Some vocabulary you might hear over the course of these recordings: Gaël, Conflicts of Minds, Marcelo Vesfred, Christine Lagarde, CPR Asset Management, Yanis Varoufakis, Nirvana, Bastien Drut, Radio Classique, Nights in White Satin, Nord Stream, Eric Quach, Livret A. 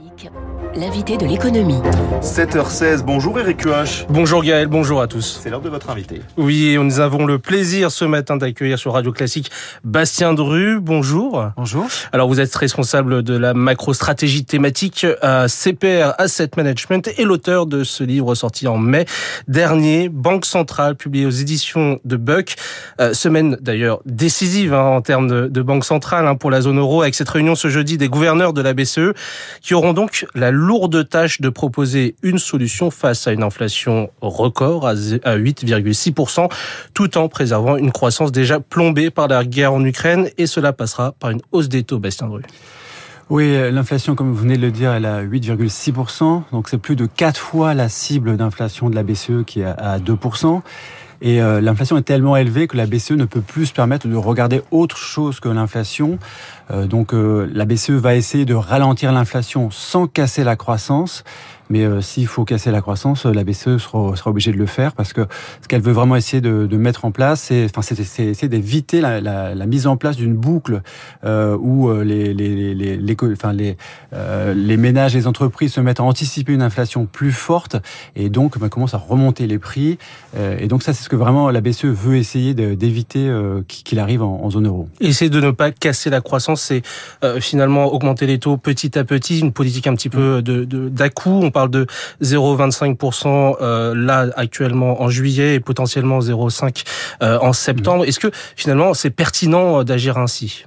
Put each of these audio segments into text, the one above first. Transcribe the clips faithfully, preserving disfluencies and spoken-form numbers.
Classique, l'invité de l'économie. sept heures seize, bonjour Eric Quach. Bonjour Gaël, bonjour à tous. C'est l'heure de votre invité. Oui, nous avons le plaisir ce matin d'accueillir sur Radio Classique Bastien Drut. Bonjour. Bonjour. Alors vous êtes responsable de la macro-stratégie thématique à C P R Asset Management et l'auteur de ce livre sorti en mai dernier, Banque Centrale, publié aux éditions de Buck. Euh, semaine d'ailleurs décisive hein, en termes de, de Banque Centrale hein, pour la zone euro, avec cette réunion ce jeudi des gouverneurs de la B C E qui auront donc la lourde tâche de proposer une solution face à une inflation record à huit virgule six pour cent, tout en préservant une croissance déjà plombée par la guerre en Ukraine, et cela passera par une hausse des taux. Bastien Drut. Oui, l'inflation, comme vous venez de le dire, elle est à huit virgule six pour cent, donc c'est plus de quatre fois la cible d'inflation de la B C E qui est à deux pour cent. Et euh, l'inflation est tellement élevée que la B C E ne peut plus se permettre de regarder autre chose que l'inflation. Euh, donc euh, la B C E va essayer de ralentir l'inflation sans casser la croissance. Mais euh, s'il faut casser la croissance, la B C E sera, sera obligée de le faire, parce que ce qu'elle veut vraiment essayer de, de mettre en place, c'est, enfin, c'est, c'est, c'est d'éviter la, la, la mise en place d'une boucle euh, où les, les, les, les, enfin, les, euh, les ménages, les entreprises se mettent à anticiper une inflation plus forte et donc bah, commencent à remonter les prix. Euh, et donc ça, c'est ce que vraiment la B C E veut essayer de, d'éviter euh, qu'il arrive en, en zone euro. Essayer de ne pas casser la croissance, c'est euh, finalement augmenter les taux petit à petit, une politique un petit peu de, de, d'à-coup. On parle de zéro virgule vingt-cinq pour cent euh, là actuellement en juillet et potentiellement zéro virgule cinq pour cent euh, en septembre. Est-ce que finalement c'est pertinent d'agir ainsi ?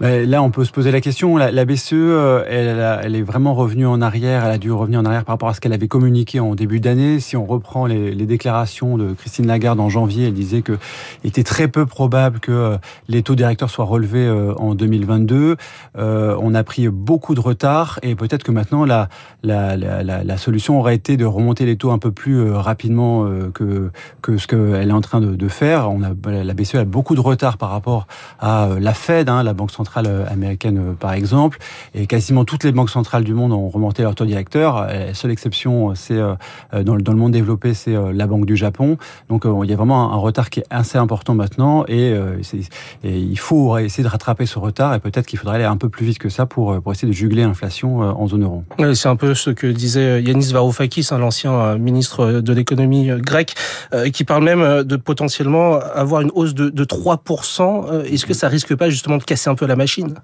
Là, on peut se poser la question. La B C E, elle, elle est vraiment revenue en arrière. Elle a dû revenir en arrière par rapport à ce qu'elle avait communiqué en début d'année. Si on reprend les, les déclarations de Christine Lagarde en janvier, elle disait qu'il était très peu probable que les taux directeurs soient relevés en deux mille vingt-deux. Euh, on a pris beaucoup de retard et peut-être que maintenant, la, la, la, la solution aurait été de remonter les taux un peu plus rapidement que, que ce qu'elle est en train de, de faire. On a, la B C E a beaucoup de retard par rapport à la Fed, hein, la Banque centrale américaine par exemple, et quasiment toutes les banques centrales du monde ont remonté leur taux directeur. La seule exception, c'est dans le monde développé, c'est la Banque du Japon. Donc il y a vraiment un retard qui est assez important maintenant, et, c'est, et il faut essayer de rattraper ce retard, et peut-être qu'il faudrait aller un peu plus vite que ça pour, pour essayer de juguler l'inflation en zone euro. Oui, c'est un peu ce que disait Yanis Varoufakis, l'ancien ministre de l'économie grec, qui parle même de potentiellement avoir une hausse de, de trois pour cent. Est-ce que ça risque pas justement de casser un peu la machine ?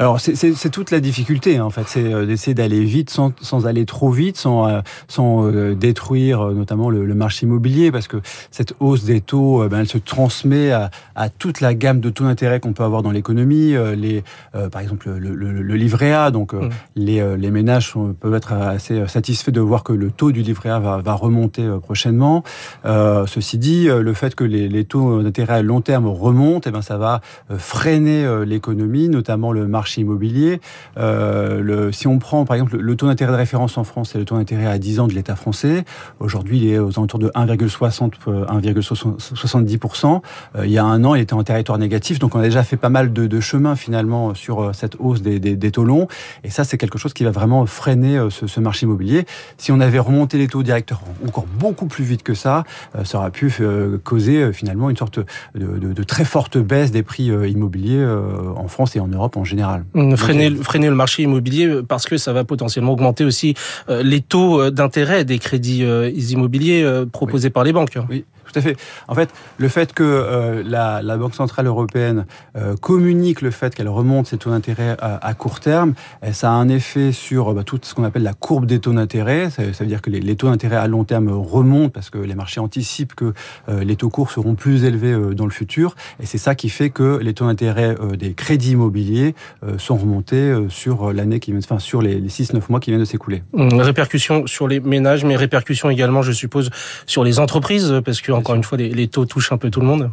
Alors c'est, c'est, c'est toute la difficulté hein, en fait, c'est euh, d'essayer d'aller vite sans, sans aller trop vite, sans, euh, sans euh, détruire euh, notamment le, le marché immobilier, parce que cette hausse des taux, euh, ben, elle se transmet à, à toute la gamme de taux d'intérêt qu'on peut avoir dans l'économie. Euh, les, euh, par exemple le, le, le livret A, donc euh, mmh. les, euh, les ménages sont, peuvent être assez satisfaits de voir que le taux du livret A va, va remonter euh, prochainement. Euh, ceci dit, euh, le fait que les, les taux d'intérêt à long terme remontent, eh ben ça va euh, freiner euh, l'économie, notamment le marché immobilier. Euh, le, si on prend par exemple le, le taux d'intérêt de référence en France, c'est le taux d'intérêt à dix ans de l'État français. Aujourd'hui, il est aux alentours de un virgule soixante à un virgule soixante-dix pour cent. Euh, il y a un an, il était en territoire négatif, donc on a déjà fait pas mal de, de chemin finalement sur cette hausse des, des, des taux longs. Et ça, c'est quelque chose qui va vraiment freiner ce, ce marché immobilier. Si on avait remonté les taux directeurs encore beaucoup plus vite que ça, euh, ça aurait pu euh, causer euh, finalement une sorte de, de, de très forte baisse des prix euh, immobiliers euh, en France et en Europe en général. Freiner, freiner le marché immobilier, parce que ça va potentiellement augmenter aussi les taux d'intérêt des crédits immobiliers proposés oui. par les banques. Oui. Tout à fait. En fait, le fait que euh, la, la Banque Centrale Européenne euh, communique le fait qu'elle remonte ses taux d'intérêt à, à court terme, ça a un effet sur bah, tout ce qu'on appelle la courbe des taux d'intérêt. Ça, ça veut dire que les, les taux d'intérêt à long terme remontent parce que les marchés anticipent que euh, les taux courts seront plus élevés euh, dans le futur. Et c'est ça qui fait que les taux d'intérêt euh, des crédits immobiliers euh, sont remontés euh, sur l'année qui vient, enfin sur les, les six neuf mois qui viennent de s'écouler. Répercussions sur les ménages, mais répercussions également, je suppose, sur les entreprises, parce que encore une fois, les, les taux touchent un peu tout le monde.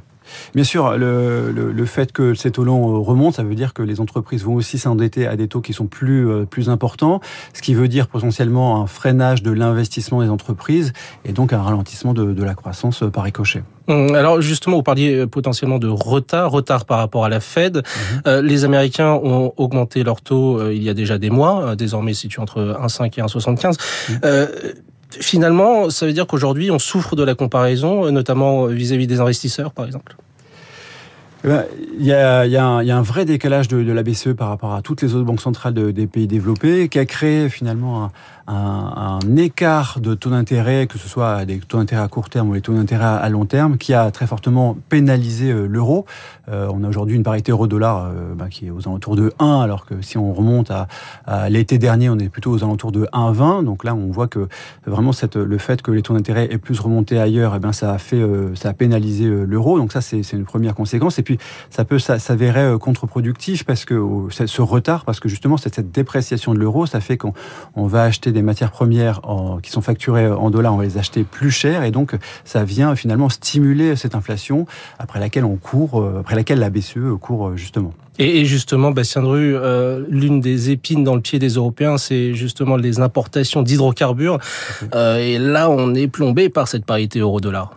Bien sûr, le, le, le fait que ces taux longs remontent, ça veut dire que les entreprises vont aussi s'endetter à des taux qui sont plus, euh, plus importants, ce qui veut dire potentiellement un freinage de l'investissement des entreprises et donc un ralentissement de, de la croissance par ricochet. Alors justement, vous parliez potentiellement de retard, retard par rapport à la Fed. Mm-hmm. Euh, les Américains ont augmenté leurs taux euh, il y a déjà des mois, euh, désormais situés entre un virgule cinq et un virgule soixante-quinze. Mm-hmm. Euh, Finalement, ça veut dire qu'aujourd'hui, on souffre de la comparaison, notamment vis-à-vis des investisseurs, par exemple. Eh ben, il y a, il y a un, il y a un vrai décalage de, de la B C E par rapport à toutes les autres banques centrales de, des pays développés, qui a créé finalement un, un, un écart de taux d'intérêt, que ce soit des taux d'intérêt à court terme ou les taux d'intérêt à long terme, qui a très fortement pénalisé l'euro. Euh, on a aujourd'hui une parité euro-dollar euh, bah, qui est aux alentours de un, alors que si on remonte à, à l'été dernier, on est plutôt aux alentours de un virgule vingt. Donc là, on voit que vraiment cette, le fait que les taux d'intérêt aient plus remonté ailleurs, eh ben, ça a fait, euh, ça a pénalisé l'euro. Donc ça, c'est, c'est une première conséquence. Et puis, ça peut s'avérer contre-productif parce que ce retard, parce que justement cette, cette dépreciation de l'euro, ça fait qu'on on va acheter des matières premières en, qui sont facturées en dollars, on va les acheter plus cher, et donc ça vient finalement stimuler cette inflation après laquelle on court, après laquelle la B C E court justement. Et justement, Bastien Drut, euh, l'une des épines dans le pied des Européens, c'est justement les importations d'hydrocarbures. Okay. Euh, et là, on est plombé par cette parité euro-dollar.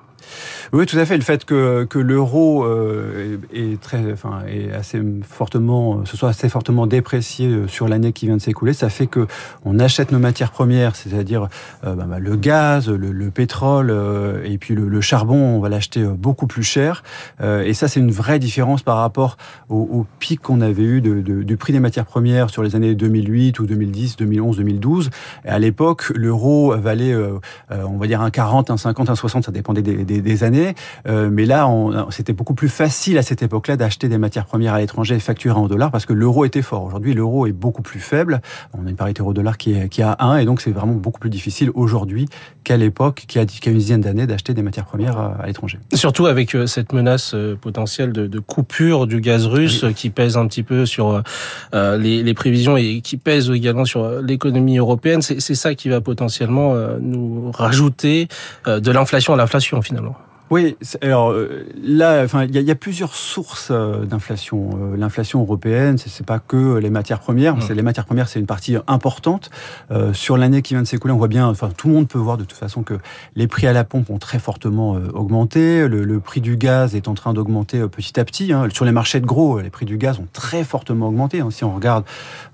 Oui, tout à fait. Le fait que, que l'euro euh, est très, enfin, est assez fortement, se soit assez fortement déprécié sur l'année qui vient de s'écouler, ça fait que on achète nos matières premières, c'est-à-dire euh, bah, bah, le gaz, le, le pétrole euh, et puis le, le charbon, on va l'acheter beaucoup plus cher. Euh, et ça, c'est une vraie différence par rapport au, au pic qu'on avait eu de, de, du prix des matières premières sur les années deux mille huit ou deux mille dix, deux mille onze, deux mille douze. Et à l'époque, l'euro valait, euh, euh, on va dire un quarante, un cinquante, un soixante, ça dépendait des, des des années, euh, mais là, on, c'était beaucoup plus facile à cette époque-là d'acheter des matières premières à l'étranger facturées en dollars parce que l'euro était fort. Aujourd'hui, l'euro est beaucoup plus faible. On a une parité euro-dollar qui est, qui est à un, et donc c'est vraiment beaucoup plus difficile aujourd'hui qu'à l'époque, qu'il y a, qu'il y a une dizaine d'années, d'acheter des matières premières à l'étranger. Surtout avec euh, cette menace euh, potentielle de, de coupure du gaz russe, oui, euh, qui pèse un petit peu sur euh, les, les prévisions et qui pèse également sur l'économie européenne. C'est, c'est ça qui va potentiellement euh, nous rajouter euh, de l'inflation à l'inflation, finalement. Oui, alors là, enfin, il y, y a plusieurs sources d'inflation. L'inflation européenne, c'est, c'est pas que les matières premières. Mmh. C'est, les matières premières, c'est une partie importante. Euh, sur l'année qui vient de s'écouler, on voit bien, enfin, tout le monde peut voir de toute façon que les prix à la pompe ont très fortement euh, augmenté. Le, le prix du gaz est en train d'augmenter euh, petit à petit. Hein. Sur les marchés de gros, les prix du gaz ont très fortement augmenté. Hein. Si on regarde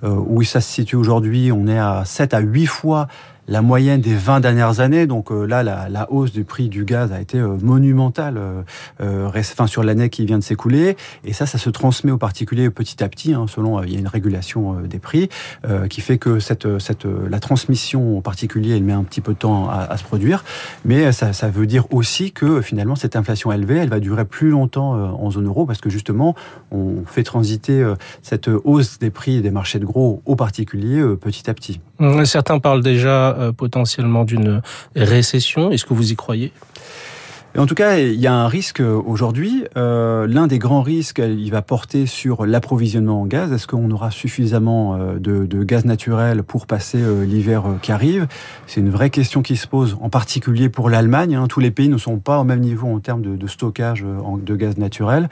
euh, où ça se situe aujourd'hui, on est à sept à huit fois la moyenne des vingt dernières années. Donc euh, là, la, la hausse du prix du gaz a été euh, monumentale euh, euh, enfin, sur l'année qui vient de s'écouler. Et ça, ça se transmet aux particuliers petit à petit. Hein, selon, euh, il y a une régulation euh, des prix euh, qui fait que cette, cette, euh, la transmission aux particuliers, elle met un petit peu de temps à, à se produire. Mais ça, ça veut dire aussi que finalement, cette inflation élevée, elle va durer plus longtemps euh, en zone euro parce que justement, on fait transiter euh, cette hausse des prix des marchés de gros aux particuliers euh, petit à petit. Certains parlent déjà potentiellement d'une récession. Est-ce que vous y croyez ? En tout cas, il y a un risque aujourd'hui. Euh, l'un des grands risques, il va porter sur l'approvisionnement en gaz. Est-ce qu'on aura suffisamment de, de gaz naturel pour passer l'hiver qui arrive ? C'est une vraie question qui se pose, en particulier pour l'Allemagne. Tous les pays ne sont pas au même niveau en termes de, de stockage de gaz naturel.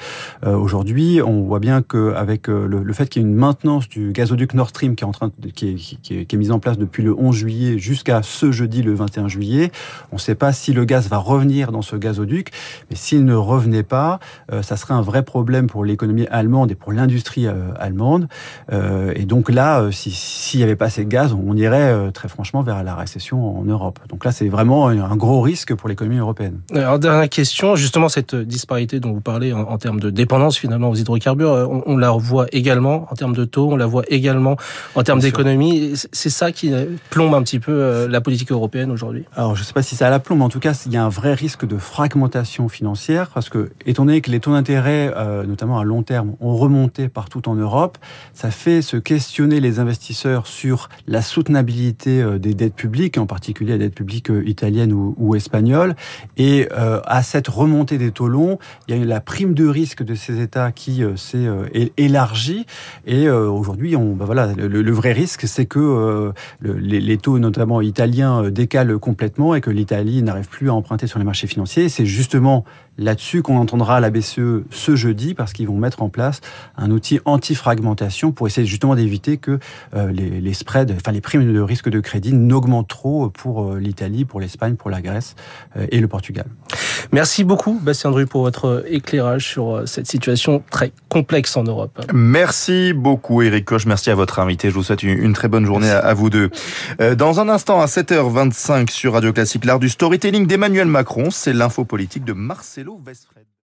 Euh, aujourd'hui, on voit bien qu'avec le, le fait qu'il y ait une maintenance du gazoduc Nord Stream qui est en train de, qui est, qui est, qui est mise en place depuis le onze juillet jusqu'à ce jeudi le vingt et un juillet, on ne sait pas si le gaz va revenir dans ce gaz gazoduc, mais s'il ne revenait pas, euh, ça serait un vrai problème pour l'économie allemande et pour l'industrie euh, allemande. Euh, et donc là, euh, si, s'il n'y avait pas assez de gaz, on irait euh, très franchement vers la récession en Europe. Donc là, c'est vraiment un gros risque pour l'économie européenne. Alors, dernière question, justement, cette disparité dont vous parlez en, en termes de dépendance finalement aux hydrocarbures, on, on la revoit également en termes de taux, on la voit également en termes d'économie. C'est ça qui plombe un petit peu euh, la politique européenne aujourd'hui. Alors, je ne sais pas si ça la plombe, mais en tout cas, il y a un vrai risque de fracture fragmentation financière, parce que, étant donné que les taux d'intérêt, euh, notamment à long terme, ont remonté partout en Europe, ça fait se questionner les investisseurs sur la soutenabilité euh, des dettes publiques, en particulier la dette publique euh, italienne ou, ou espagnole. Et euh, à cette remontée des taux longs, il y a eu la prime de risque de ces États qui euh, s'est euh, élargie. Et euh, aujourd'hui, on, bah voilà, le, le vrai risque, c'est que euh, le, les, les taux, notamment italiens, euh, décalent complètement et que l'Italie n'arrive plus à emprunter sur les marchés financiers. C'est justement là-dessus qu'on entendra la B C E ce jeudi, parce qu'ils vont mettre en place un outil anti-fragmentation pour essayer justement d'éviter que euh, les, les spreads, enfin les primes de risque de crédit n'augmentent trop pour euh, l'Italie, pour l'Espagne, pour la Grèce euh, et le Portugal. Merci beaucoup, Bastien Drut, pour votre éclairage sur cette situation très complexe en Europe. Merci beaucoup, Eric Quach. Merci à votre invité. Je vous souhaite une très bonne journée à vous deux. Dans un instant, à sept heures vingt-cinq sur Radio Classique, l'art du storytelling d'Emmanuel Macron. C'est l'info politique de Marcelo Vesfred.